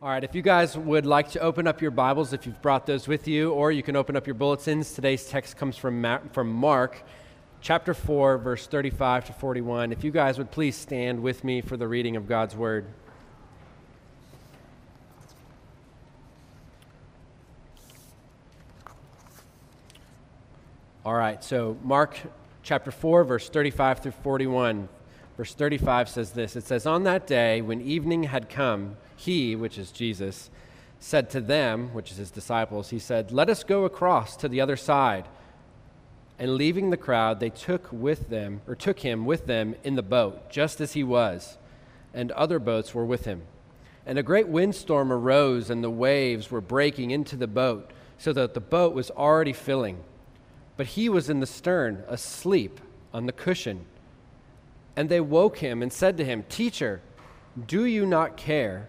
All right, if you guys would like to open up your Bibles, if you've brought those with you, or you can open up your bulletins. Today's text comes from Mark, chapter 4, verse 35 to 41. If you guys would please stand with me for the reading of God's Word. All right, so Mark, chapter 4, verse 35 through 41. Verse 35 says this, it says, "On that day, when evening had come, he," which is Jesus, "said to them," which is his disciples, he said, "Let us go across to the other side." And leaving the crowd, they took him with them in the boat, just as he was, and other boats were with him. And a great windstorm arose, and the waves were breaking into the boat, so that the boat was already filling. But he was in the stern, asleep on the cushion. And they woke him and said to him, "Teacher, do you not care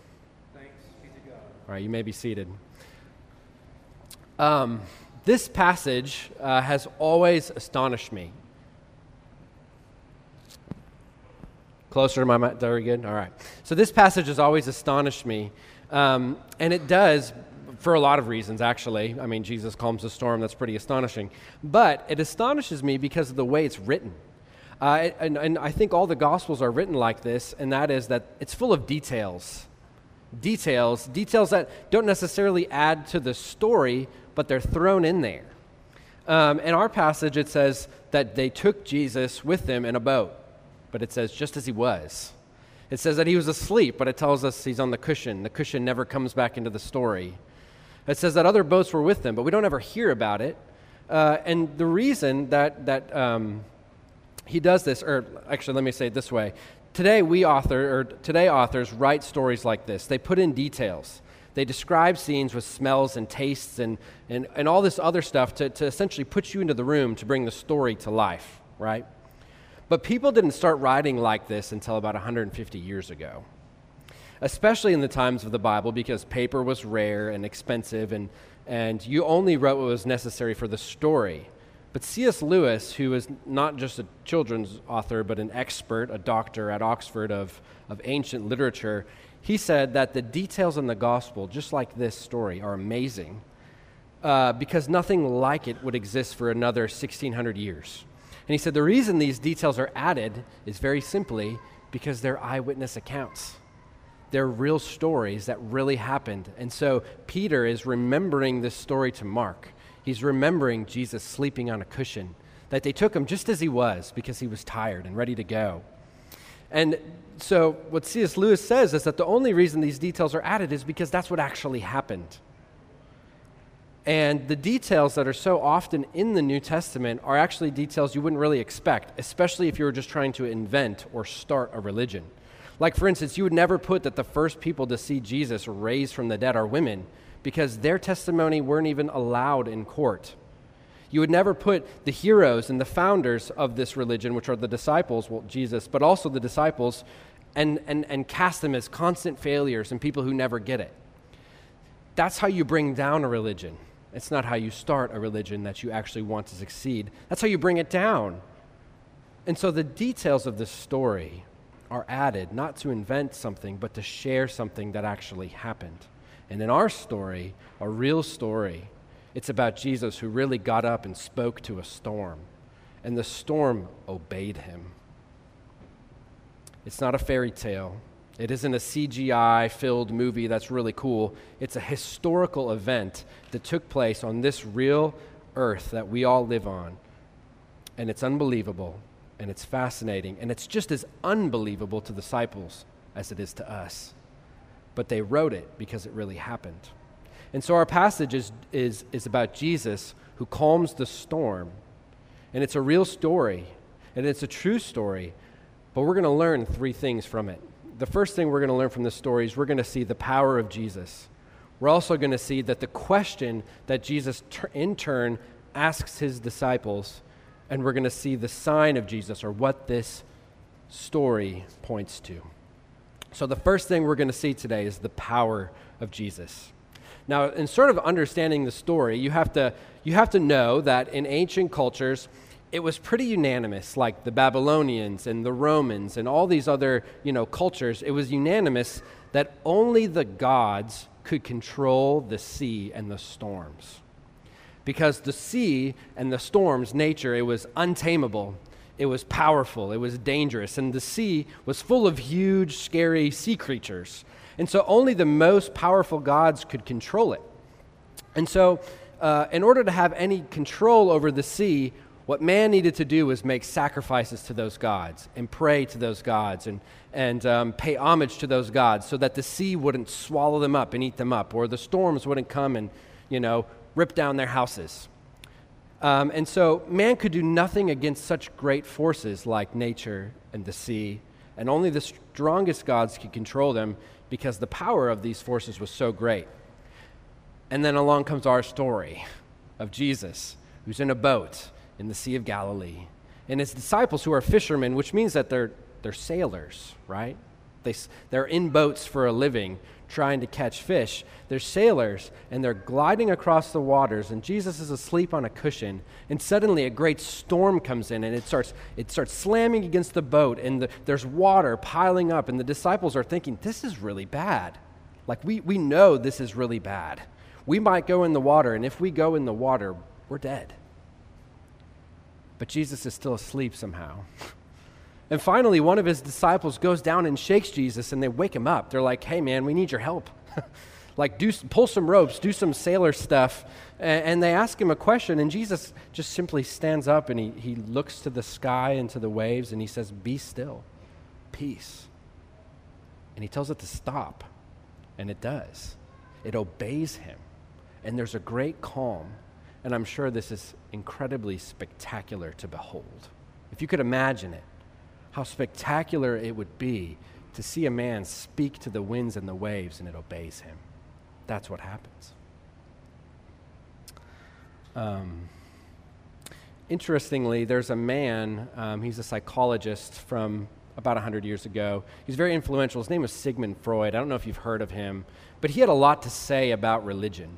Thanks be to God. All right, you may be seated. This passage has always astonished me. Closer to my mic, very good, all right. So this passage has always astonished me, and it does for a lot of reasons, actually. I mean, Jesus calms the storm, that's pretty astonishing. But it astonishes me because of the way it's written. And I think all the Gospels are written like this, and that is that it's full of details that don't necessarily add to the story, but they're thrown in there. In our passage, it says that they took Jesus with them in a boat, but it says just as he was. It says that he was asleep, but it tells us he's on the cushion. The cushion never comes back into the story. It says that other boats were with them, but we don't ever hear about it. And the reason that he does this, or actually, let me say it this way. Today authors write stories like this. They put in details. They describe scenes with smells and tastes and all this other stuff to essentially put you into the room to bring the story to life, right? But people didn't start writing like this until about 150 years ago, especially in the times of the Bible, because paper was rare and expensive, and you only wrote what was necessary for the story. But C.S. Lewis, who is not just a children's author, but an expert, a doctor at Oxford of ancient literature, he said that the details in the gospel, just like this story, are amazing because nothing like it would exist for another 1,600 years. And he said the reason these details are added is very simply because they're eyewitness accounts. They're real stories that really happened. And so Peter is remembering this story to Mark. He's remembering Jesus sleeping on a cushion, that they took him just as he was because he was tired and ready to go. And so what C.S. Lewis says is that the only reason these details are added is because that's what actually happened. And the details that are so often in the New Testament are actually details you wouldn't really expect, especially if you were just trying to invent or start a religion. Like, for instance, you would never put that the first people to see Jesus raised from the dead are women, because their testimony weren't even allowed in court. You would never put the heroes and the founders of this religion, which are the disciples, well, Jesus, but also the disciples, and cast them as constant failures and people who never get it. That's how you bring down a religion. It's not how you start a religion that you actually want to succeed. That's how you bring it down. And so the details of this story are added, not to invent something, but to share something that actually happened. And in our story, a real story, it's about Jesus who really got up and spoke to a storm, and the storm obeyed him. It's not a fairy tale. It isn't a CGI-filled movie that's really cool. It's a historical event that took place on this real earth that we all live on, and it's unbelievable, and it's fascinating, and it's just as unbelievable to the disciples as it is to us. But they wrote it because it really happened. And so our passage is about Jesus who calms the storm. And it's a real story, and it's a true story, but we're going to learn three things from it. The first thing we're going to learn from this story is we're going to see the power of Jesus. we're also going to see that the question that Jesus in turn asks his disciples, and we're going to see the sign of Jesus, or what this story points to. So the first thing we're going to see today is the power of Jesus. Now, in sort of understanding the story, you have to know that in ancient cultures, it was pretty unanimous, like the Babylonians and the Romans and all these other, cultures, it was unanimous that only the gods could control the sea and the storms. Because the sea and the storm's nature, it was untamable, it was powerful, it was dangerous, and the sea was full of huge, scary sea creatures. And so only the most powerful gods could control it. And so in order to have any control over the sea, what man needed to do was make sacrifices to those gods and pray to those gods and pay homage to those gods so that the sea wouldn't swallow them up and eat them up, or the storms wouldn't come and, rip down their houses. And so man could do nothing against such great forces like nature and the sea, and only the strongest gods could control them because the power of these forces was so great. And then along comes our story of Jesus, who's in a boat in the Sea of Galilee, and his disciples who are fishermen, which means that they're sailors, right? They're in boats for a living, trying to catch fish. They're sailors, and they're gliding across the waters, and Jesus is asleep on a cushion, and suddenly a great storm comes in, and it starts slamming against the boat, and there's water piling up, and the disciples are thinking, this is really bad. Like, we know this is really bad. We might go in the water, and if we go in the water, we're dead. But Jesus is still asleep somehow. And finally, one of his disciples goes down and shakes Jesus, and they wake him up. They're like, hey, man, we need your help. Pull some ropes, do some sailor stuff. And they ask him a question, and Jesus just simply stands up, and he looks to the sky and to the waves, and he says, be still, peace. And he tells it to stop, and it does. It obeys him, and there's a great calm. And I'm sure this is incredibly spectacular to behold. If you could imagine it, how spectacular it would be to see a man speak to the winds and the waves and it obeys him. That's what happens. Interestingly, there's a man, he's a psychologist from about 100 years ago. He's very influential. His name was Sigmund Freud. I don't know if you've heard of him, but he had a lot to say about religion.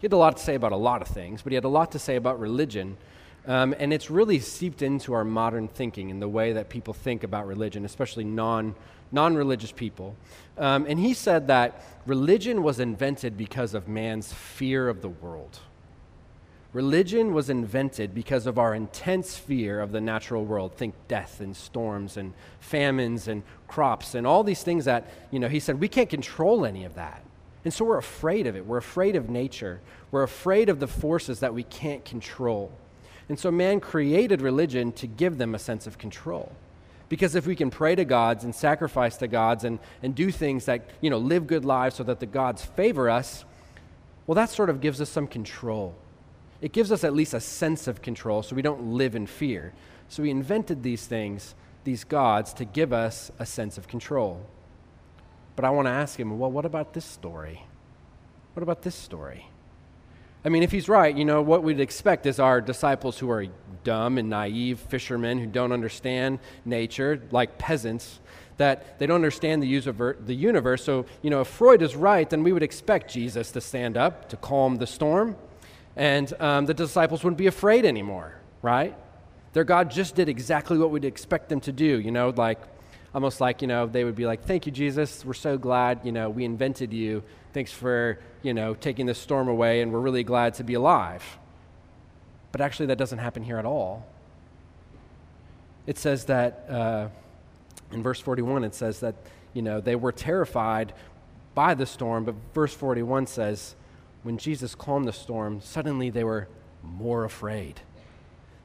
He had a lot to say about a lot of things, but he had a lot to say about religion. And it's really seeped into our modern thinking and the way that people think about religion, especially non-religious people. And he said that religion was invented because of man's fear of the world. Religion was invented because of our intense fear of the natural world. Think death and storms and famines and crops and all these things that, he said, we can't control any of that. And so we're afraid of it. We're afraid of nature. We're afraid of the forces that we can't control. And so man created religion to give them a sense of control. Because if we can pray to gods and sacrifice to gods and do things that, live good lives so that the gods favor us, well, that sort of gives us some control. It gives us at least a sense of control so we don't live in fear. So we invented these things, these gods, to give us a sense of control. But I want to ask him, well, what about this story? What about this story? I mean, if he's right, what we'd expect is our disciples who are dumb and naive fishermen who don't understand nature, like peasants, that they don't understand the universe. So, if Freud is right, then we would expect Jesus to stand up to calm the storm, and the disciples wouldn't be afraid anymore, right? Their God just did exactly what we'd expect them to do, almost like, they would be like, thank you, Jesus. We're so glad, we invented you. Thanks for, taking this storm away, and we're really glad to be alive. But actually, that doesn't happen here at all. It says that, in verse 41, it says that, they were terrified by the storm, but verse 41 says, when Jesus calmed the storm, suddenly they were more afraid.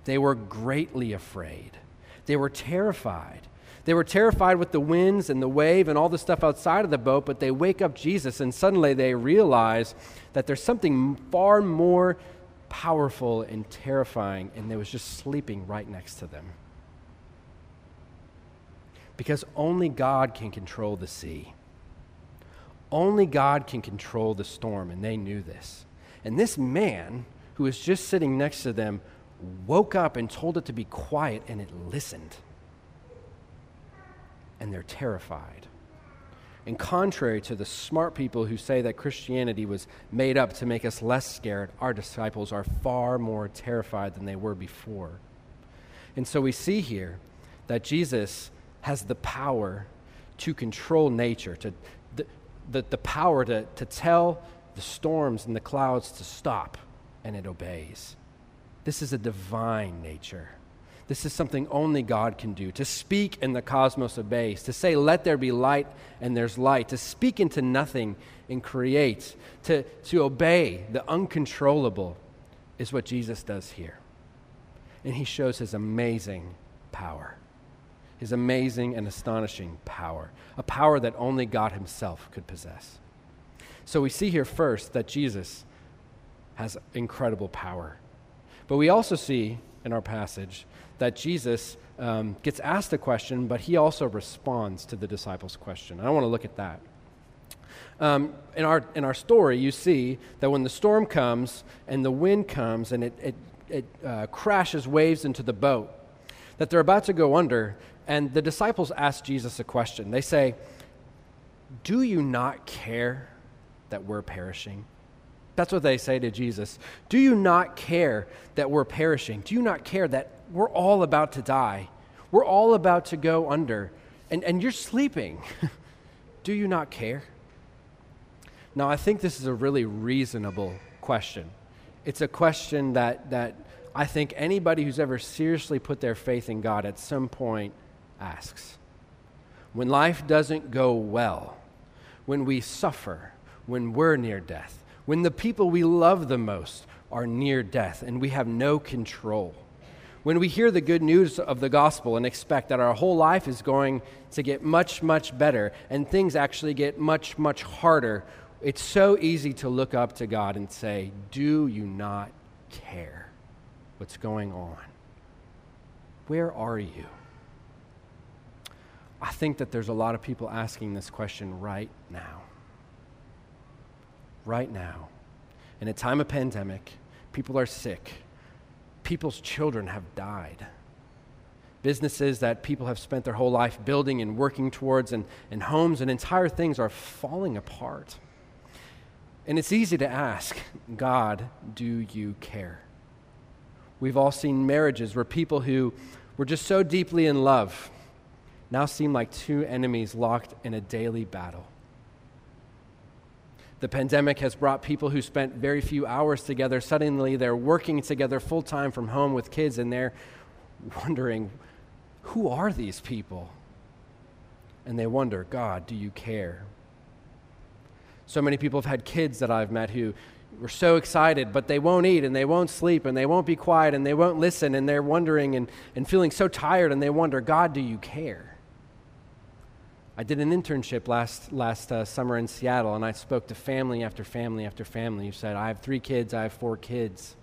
They were greatly afraid. They were terrified. They were terrified with the winds and the wave and all the stuff outside of the boat, but they wake up Jesus, and suddenly they realize that there's something far more powerful and terrifying, and they was just sleeping right next to them. Because only God can control the sea. Only God can control the storm, and they knew this. And this man who was just sitting next to them woke up and told it to be quiet, and it listened. And they're terrified. And contrary to the smart people who say that Christianity was made up to make us less scared, our disciples are far more terrified than they were before. And so we see here that Jesus has the power to control nature, the power to tell the storms and the clouds to stop, and it obeys. This is a divine nature. This is something only God can do. To speak and the cosmos obeys. To say, let there be light, and there's light. To speak into nothing and create. To obey the uncontrollable is what Jesus does here. And he shows his amazing power. His amazing and astonishing power. A power that only God himself could possess. So we see here first that Jesus has incredible power. But we also see in our passage that Jesus gets asked a question, but he also responds to the disciples' question. I want to look at that. In our story, you see that when the storm comes and the wind comes and it crashes waves into the boat, that they're about to go under, and the disciples ask Jesus a question. They say, "Do you not care that we're perishing?" That's what they say to Jesus. Do you not care that we're perishing? Do you not care that we're all about to die? We're all about to go under, and you're sleeping. Do you not care? Now, I think this is a really reasonable question. It's a question that I think anybody who's ever seriously put their faith in God at some point asks. When life doesn't go well, when we suffer, when we're near death, when the people we love the most are near death and we have no control, when we hear the good news of the gospel and expect that our whole life is going to get much, much better and things actually get much, much harder, it's so easy to look up to God and say, "Do you not care what's going on? Where are you?" I think that there's a lot of people asking this question right now. Right now, in a time of pandemic, people are sick. People's children have died. Businesses that people have spent their whole life building and working towards, and homes and entire things are falling apart. And it's easy to ask, "God, do you care?" We've all seen marriages where people who were just so deeply in love now seem like two enemies locked in a daily battle. The pandemic has brought people who spent very few hours together. Suddenly they're working together full-time from home with kids, and they're wondering, who are these people? And they wonder, "God, do you care?" So many people have had kids that I've met who were so excited, but they won't eat, and they won't sleep, and they won't be quiet, and they won't listen, and they're wondering and feeling so tired, and they wonder, "God, do you care?" I did an internship last summer in Seattle, and I spoke to family after family after family who said, "I have 3 kids, I have 4 kids.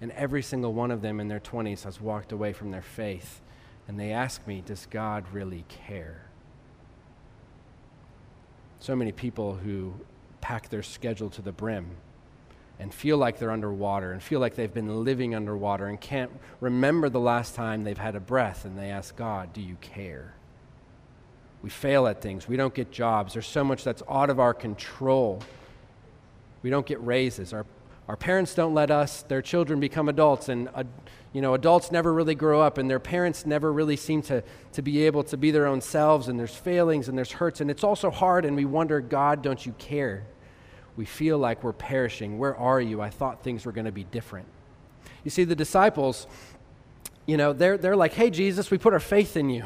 And every single one of them in their 20s has walked away from their faith. And they asked me, "Does God really care?" So many people who pack their schedule to the brim and feel like they're underwater and feel like they've been living underwater and can't remember the last time they've had a breath, and they ask God, "Do you care?" We fail at things. We don't get jobs. There's so much that's out of our control. We don't get raises. Our parents don't let us. Their children become adults, and adults never really grow up, and their parents never really seem to be able to be their own selves, and there's failings, and there's hurts, and it's also hard, and we wonder, "God, don't you care?" We feel like we're perishing. Where are you? I thought things were going to be different. You see, the disciples, they're like, "Hey, Jesus, we put our faith in you.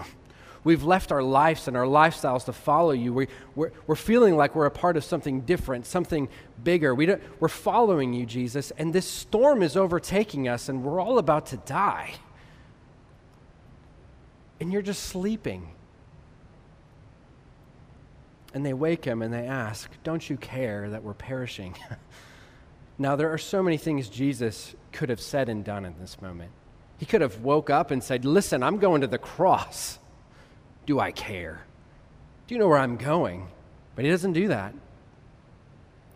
We've left our lives and our lifestyles to follow you. We're feeling like we're a part of something different, something bigger. We're following you, Jesus, and this storm is overtaking us, and we're all about to die. And you're just sleeping." And they wake him, and they ask, "Don't you care that we're perishing?" Now, there are so many things Jesus could have said and done in this moment. He could have woke up and said, "Listen, I'm going to the cross. Do I care? Do you know where I'm going?" But he doesn't do that.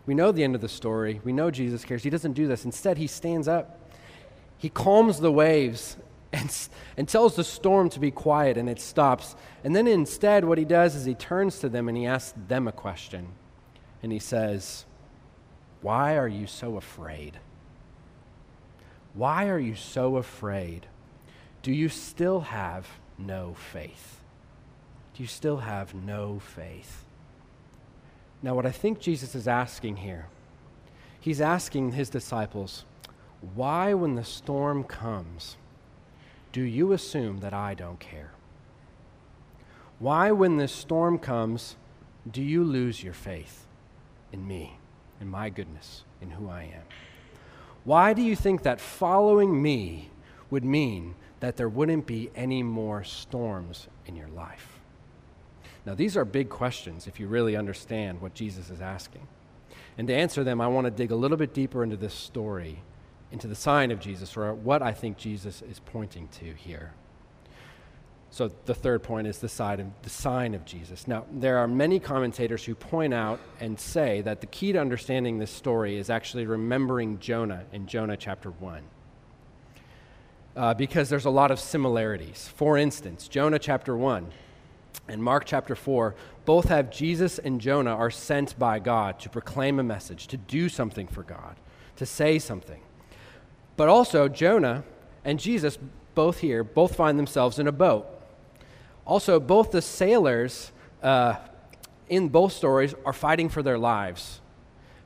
We know the end of the story. We know Jesus cares. He doesn't do this. Instead, he stands up. He calms the waves and tells the storm to be quiet, and it stops. And then instead, what he does is he turns to them and he asks them a question. And he says, "Why are you so afraid? Why are you so afraid? Do you still have no faith? Do you still have no faith?" Now, what I think Jesus is asking here, he's asking his disciples, why, when the storm comes, do you assume that I don't care? Why, when this storm comes, do you lose your faith in me, in my goodness, in who I am? Why do you think that following me would mean that there wouldn't be any more storms in your life? Now, these are big questions if you really understand what Jesus is asking. And to answer them, I want to dig a little bit deeper into this story, into the sign of Jesus, or what I think Jesus is pointing to here. So the third point is the sign of Jesus. Now, there are many commentators who point out and say that the key to understanding this story is actually remembering Jonah in Jonah chapter 1. Because there's a lot of similarities. For instance, Jonah chapter 1 and Mark chapter 4, both have Jesus and Jonah are sent by God to proclaim a message, to do something for God, to say something. But also, Jonah and Jesus, both here, both find themselves in a boat. Also, both the sailors in both stories are fighting for their lives.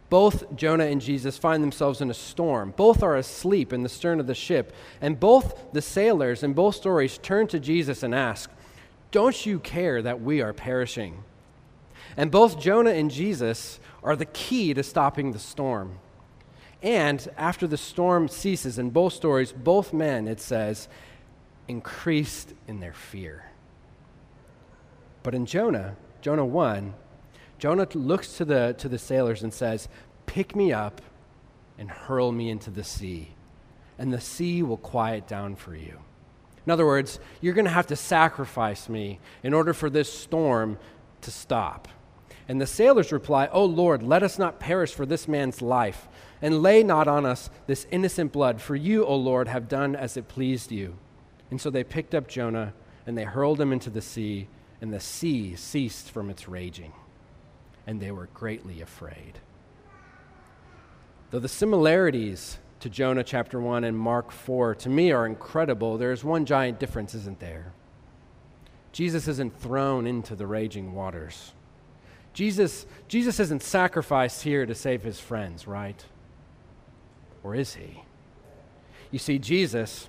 Both Jonah and Jesus find themselves in a storm. Both are asleep in the stern of the ship. And both the sailors in both stories turn to Jesus and ask, "Don't you care that we are perishing?" And both Jonah and Jesus are the key to stopping the storm. And after the storm ceases, in both stories, both men, it says, increased in their fear. But in Jonah 1, Jonah looks to the sailors and says, "Pick me up and hurl me into the sea, and the sea will quiet down for you." In other words, you're going to have to sacrifice me in order for this storm to stop. And the sailors reply, "O Lord, let us not perish for this man's life, and lay not on us this innocent blood, for you, O Lord, have done as it pleased you." And so they picked up Jonah, and they hurled him into the sea, and the sea ceased from its raging, and they were greatly afraid. Though the similarities to Jonah chapter 1 and Mark 4, to me, are incredible, there's one giant difference, isn't there? Jesus isn't thrown into the raging waters. Jesus isn't sacrificed here to save his friends, right? Or is he? You see, Jesus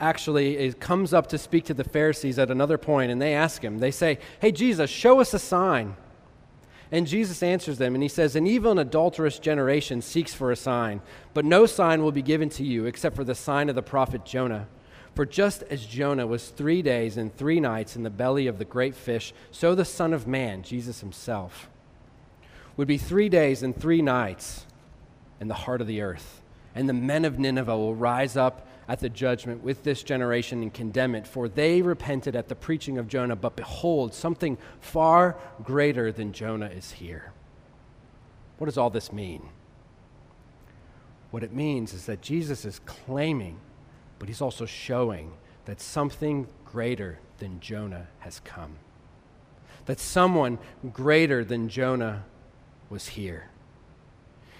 actually comes up to speak to the Pharisees at another point, and they ask him, they say, "Hey, Jesus, show us a sign." And Jesus answers them, and he says, "An evil and adulterous generation seeks for a sign, but no sign will be given to you except for the sign of the prophet Jonah. For just as Jonah was 3 days and 3 nights in the belly of the great fish, so the Son of Man, Jesus himself, would be 3 days and 3 nights in the heart of the earth. And the men of Nineveh will rise up at the judgment with this generation and condemn it, for they repented at the preaching of Jonah, but behold, something far greater than Jonah is here." What does all this mean? What it means is that Jesus is claiming, but he's also showing, that something greater than Jonah has come, that someone greater than Jonah was here.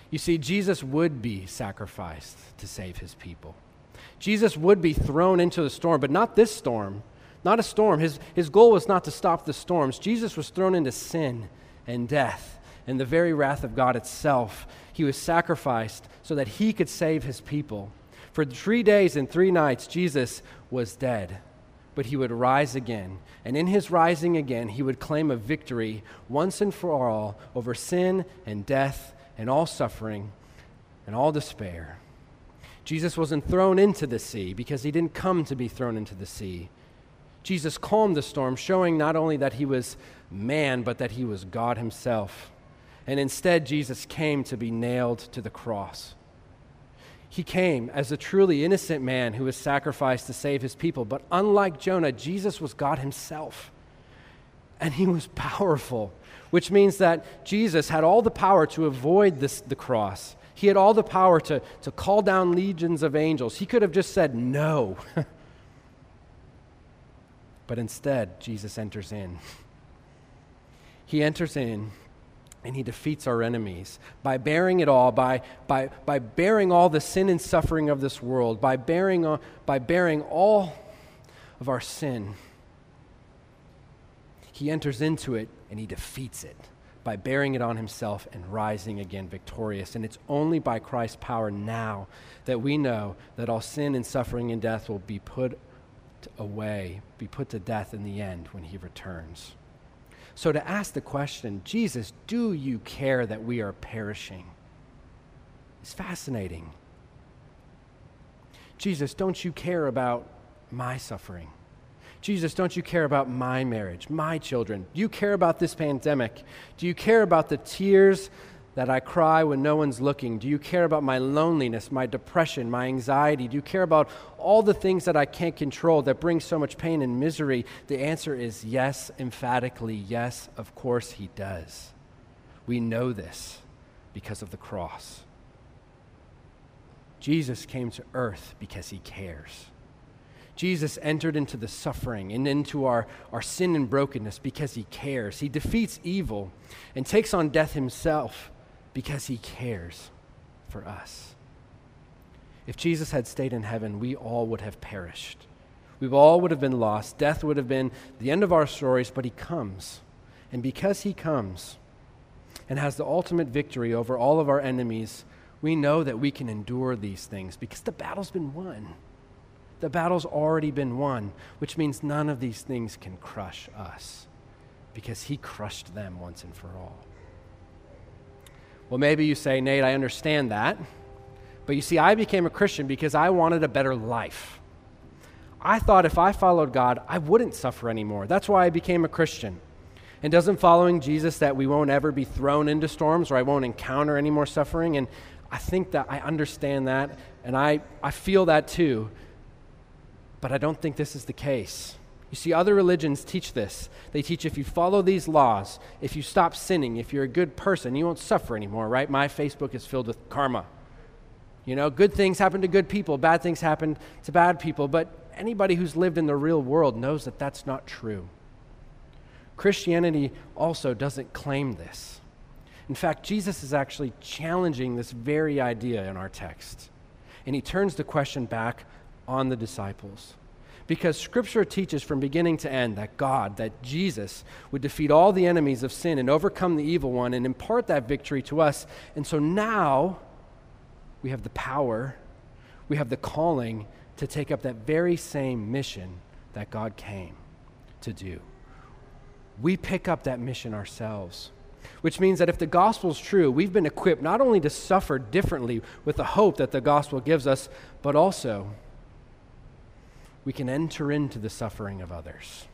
You see, Jesus would be sacrificed to save his people. Jesus would be thrown into the storm, but not this storm, not a storm. His goal was not to stop the storms. Jesus was thrown into sin and death and the very wrath of God itself. He was sacrificed so that he could save his people. For 3 days and 3 nights, Jesus was dead, but he would rise again. And in his rising again, he would claim a victory once and for all over sin and death and all suffering and all despair. Jesus wasn't thrown into the sea because he didn't come to be thrown into the sea. Jesus calmed the storm, showing not only that he was man, but that he was God himself. And instead, Jesus came to be nailed to the cross. He came as a truly innocent man who was sacrificed to save his people. But unlike Jonah, Jesus was God himself, and he was powerful. which means that Jesus had all the power to avoid the cross. He had all the power to call down legions of angels. He could have just said no. But instead, Jesus enters in. He enters in and he defeats our enemies by bearing it all, by bearing all the sin and suffering of this world, by bearing all of our sin. He enters into it and he defeats it by bearing it on himself and rising again victorious. And it's only by Christ's power now that we know that all sin and suffering and death will be put away, be put to death in the end when he returns. So to ask the question, Jesus, do you care that we are perishing? It's fascinating. Jesus, don't you care about my suffering? Jesus, don't you care about my marriage, my children? Do you care about this pandemic? Do you care about the tears that I cry when no one's looking? Do you care about my loneliness, my depression, my anxiety? Do you care about all the things that I can't control that bring so much pain and misery? The answer is yes, emphatically yes, of course he does. We know this because of the cross. Jesus came to earth because he cares. Jesus entered into the suffering and into our sin and brokenness because he cares. He defeats evil and takes on death himself because he cares for us. If Jesus had stayed in heaven, we all would have perished. We all would have been lost. Death would have been the end of our stories, but he comes. And because he comes and has the ultimate victory over all of our enemies, we know that we can endure these things because the battle's been won. The battle's already been won, which means none of these things can crush us because he crushed them once and for all. Well, maybe you say, Nate, I understand that. But you see, I became a Christian because I wanted a better life. I thought if I followed God, I wouldn't suffer anymore. That's why I became a Christian. And doesn't following Jesus that we won't ever be thrown into storms or I won't encounter any more suffering? And I think that I understand that, and I feel that too. But I don't think this is the case. You see, other religions teach this. They teach if you follow these laws, if you stop sinning, if you're a good person, you won't suffer anymore, right? My Facebook is filled with karma. You know, good things happen to good people, bad things happen to bad people, but anybody who's lived in the real world knows that that's not true. Christianity also doesn't claim this. In fact, Jesus is actually challenging this very idea in our text, and he turns the question back on the disciples, because Scripture teaches from beginning to end that God, that Jesus, would defeat all the enemies of sin and overcome the evil one and impart that victory to us. And so now we have the power, we have the calling to take up that very same mission that God came to do. We pick up that mission ourselves, which means that if the gospel's true, we've been equipped not only to suffer differently with the hope that the gospel gives us, but also we can enter into the suffering of others.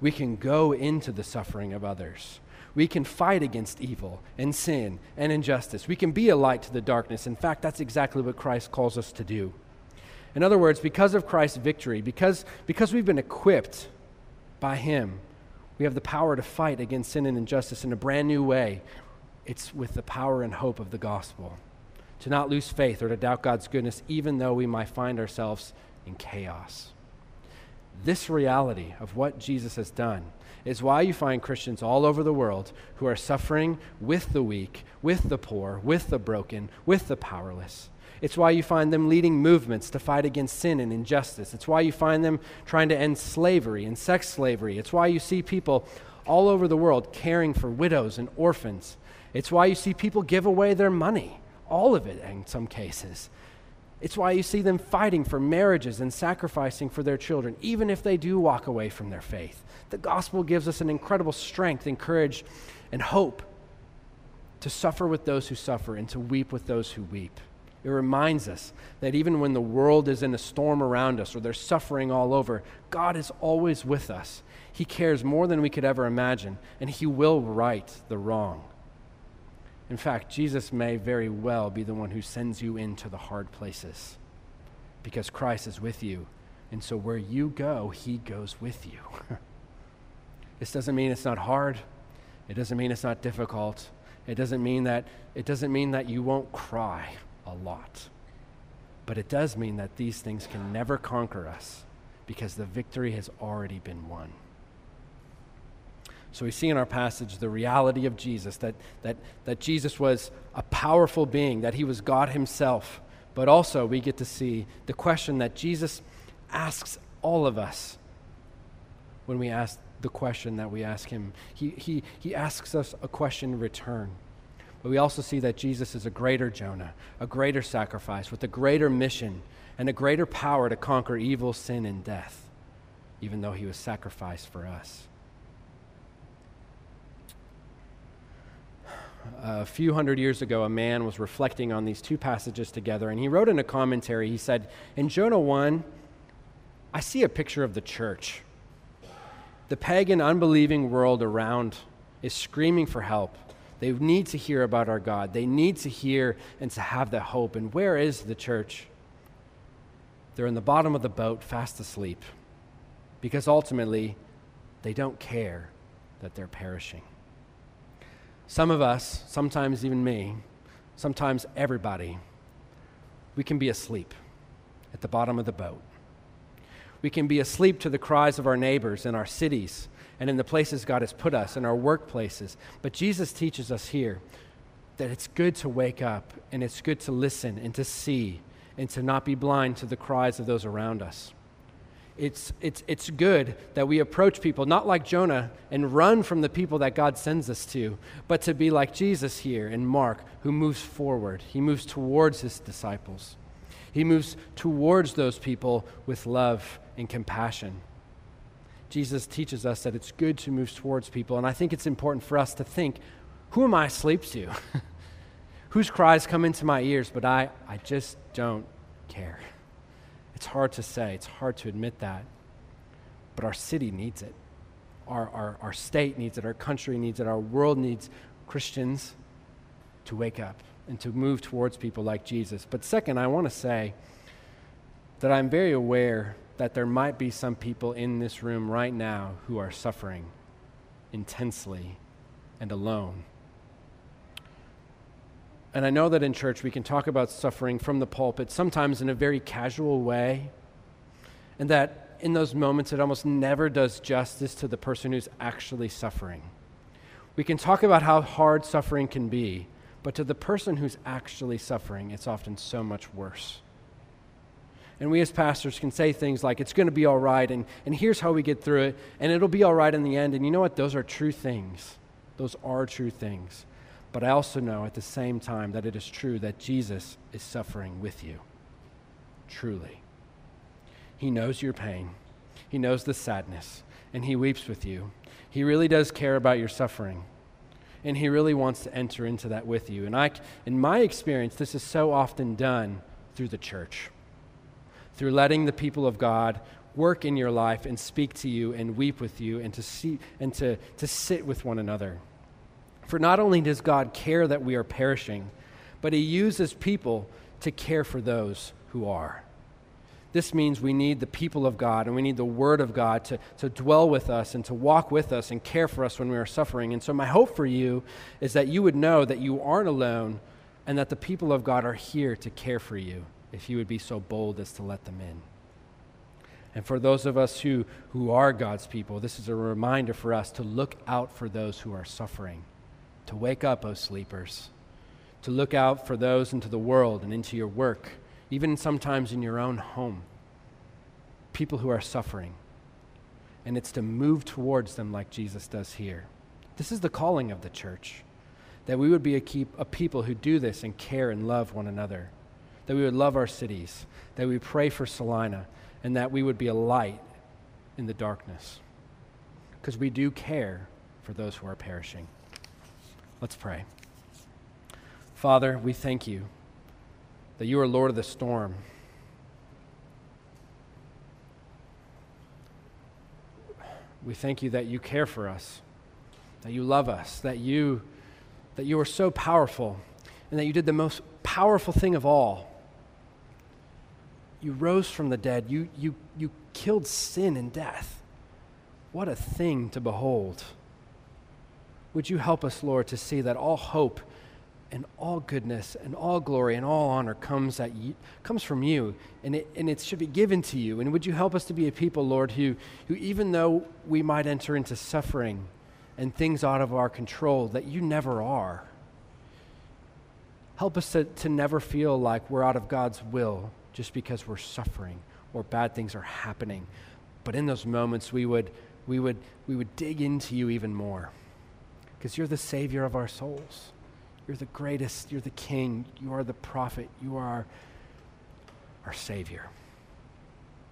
We can go into the suffering of others. We can fight against evil and sin and injustice. We can be a light to the darkness. In fact, that's exactly what Christ calls us to do. In other words, because of Christ's victory, because we've been equipped by him, we have the power to fight against sin and injustice in a brand new way. It's with the power and hope of the gospel, to not lose faith or to doubt God's goodness, even though we might find ourselves in chaos. This reality of what Jesus has done is why you find Christians all over the world who are suffering with the weak, with the poor, with the broken, with the powerless. It's why you find them leading movements to fight against sin and injustice. It's why you find them trying to end slavery and sex slavery. It's why you see people all over the world caring for widows and orphans. It's why you see people give away their money, all of it in some cases. It's why you see them fighting for marriages and sacrificing for their children, even if they do walk away from their faith. The gospel gives us an incredible strength and courage and hope to suffer with those who suffer and to weep with those who weep. It reminds us that even when the world is in a storm around us or there's suffering all over, God is always with us. He cares more than we could ever imagine, and he will right the wrong. In fact, Jesus may very well be the one who sends you into the hard places because Christ is with you. And so where you go, he goes with you. This doesn't mean it's not hard. It doesn't mean it's not difficult. It doesn't mean that you won't cry a lot. But it does mean that these things can never conquer us because the victory has already been won. So we see in our passage the reality of Jesus, that Jesus was a powerful being, that he was God himself. But also we get to see the question that Jesus asks all of us when we ask the question that we ask him. He asks us a question in return. But we also see that Jesus is a greater Jonah, a greater sacrifice with a greater mission and a greater power to conquer evil, sin, and death, even though he was sacrificed for us. A few hundred years ago, a man was reflecting on these two passages together, and he wrote in a commentary, he said, in Jonah 1, I see a picture of the church. The pagan, unbelieving world around is screaming for help. They need to hear about our God. They need to hear and to have that hope. And where is the church? They're in the bottom of the boat, fast asleep, because ultimately they don't care that they're perishing. Some of us, sometimes even me, sometimes everybody, we can be asleep at the bottom of the boat. We can be asleep to the cries of our neighbors in our cities and in the places God has put us, in our workplaces. But Jesus teaches us here that it's good to wake up and it's good to listen and to see and to not be blind to the cries of those around us. It's good that we approach people, not like Jonah, and run from the people that God sends us to, but to be like Jesus here in Mark, who moves forward. He moves towards his disciples. He moves towards those people with love and compassion. Jesus teaches us that it's good to move towards people, and I think it's important for us to think, who am I asleep to? Whose cries come into my ears, but I just don't care. It's hard to say. It's hard to admit that, but our city needs it. Our state needs it. Our country needs it. Our world needs Christians to wake up and to move towards people like Jesus. But second, I want to say that I'm very aware that there might be some people in this room right now who are suffering intensely and alone. And I know that in church we can talk about suffering from the pulpit, sometimes in a very casual way, and that in those moments it almost never does justice to the person who's actually suffering. We can talk about how hard suffering can be, but to the person who's actually suffering, it's often so much worse. And we as pastors can say things like, it's going to be all right, and here's how we get through it, and it'll be all right in the end. And you know what? Those are true things. Those are true things. But I also know at the same time that it is true that Jesus is suffering with you. Truly. He knows your pain. He knows the sadness, and he weeps with you. He really does care about your suffering, and he really wants to enter into that with you. And in my experience, this is so often done through the church, through letting the people of God work in your life and speak to you and weep with you and to sit with one another. For not only does God care that we are perishing, but he uses people to care for those who are. This means we need the people of God and we need the Word of God to dwell with us and to walk with us and care for us when we are suffering. And so my hope for you is that you would know that you aren't alone and that the people of God are here to care for you, if you would be so bold as to let them in. And for those of us who are God's people, this is a reminder for us to look out for those who are suffering, to wake up, O sleepers, to look out for those into the world and into your work, even sometimes in your own home, people who are suffering. And it's to move towards them like Jesus does here. This is the calling of the church, that we would be a people who do this and care and love one another, that we would love our cities, that we pray for Salina, and that we would be a light in the darkness, because we do care for those who are perishing. Let's pray. Father, we thank you that you are Lord of the storm. We thank you that you care for us, that you love us, that you are so powerful, and that you did the most powerful thing of all. You rose from the dead. You killed sin and death. What a thing to behold. Would you help us, Lord, to see that all hope and all goodness and all glory and all honor comes from you, and it should be given to you. And would you help us to be a people, Lord, who even though we might enter into suffering and things out of our control, that you never are. Help us to never feel like we're out of God's will just because we're suffering or bad things are happening. But in those moments, we would dig into you even more, because you're the Savior of our souls. You're the greatest, you're the King, you are the prophet, you are our Savior.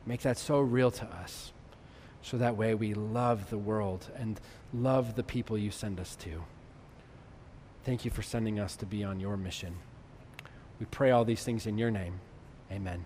Make that so real to us, so that way we love the world and love the people you send us to. Thank you for sending us to be on your mission. We pray all these things in your name. Amen.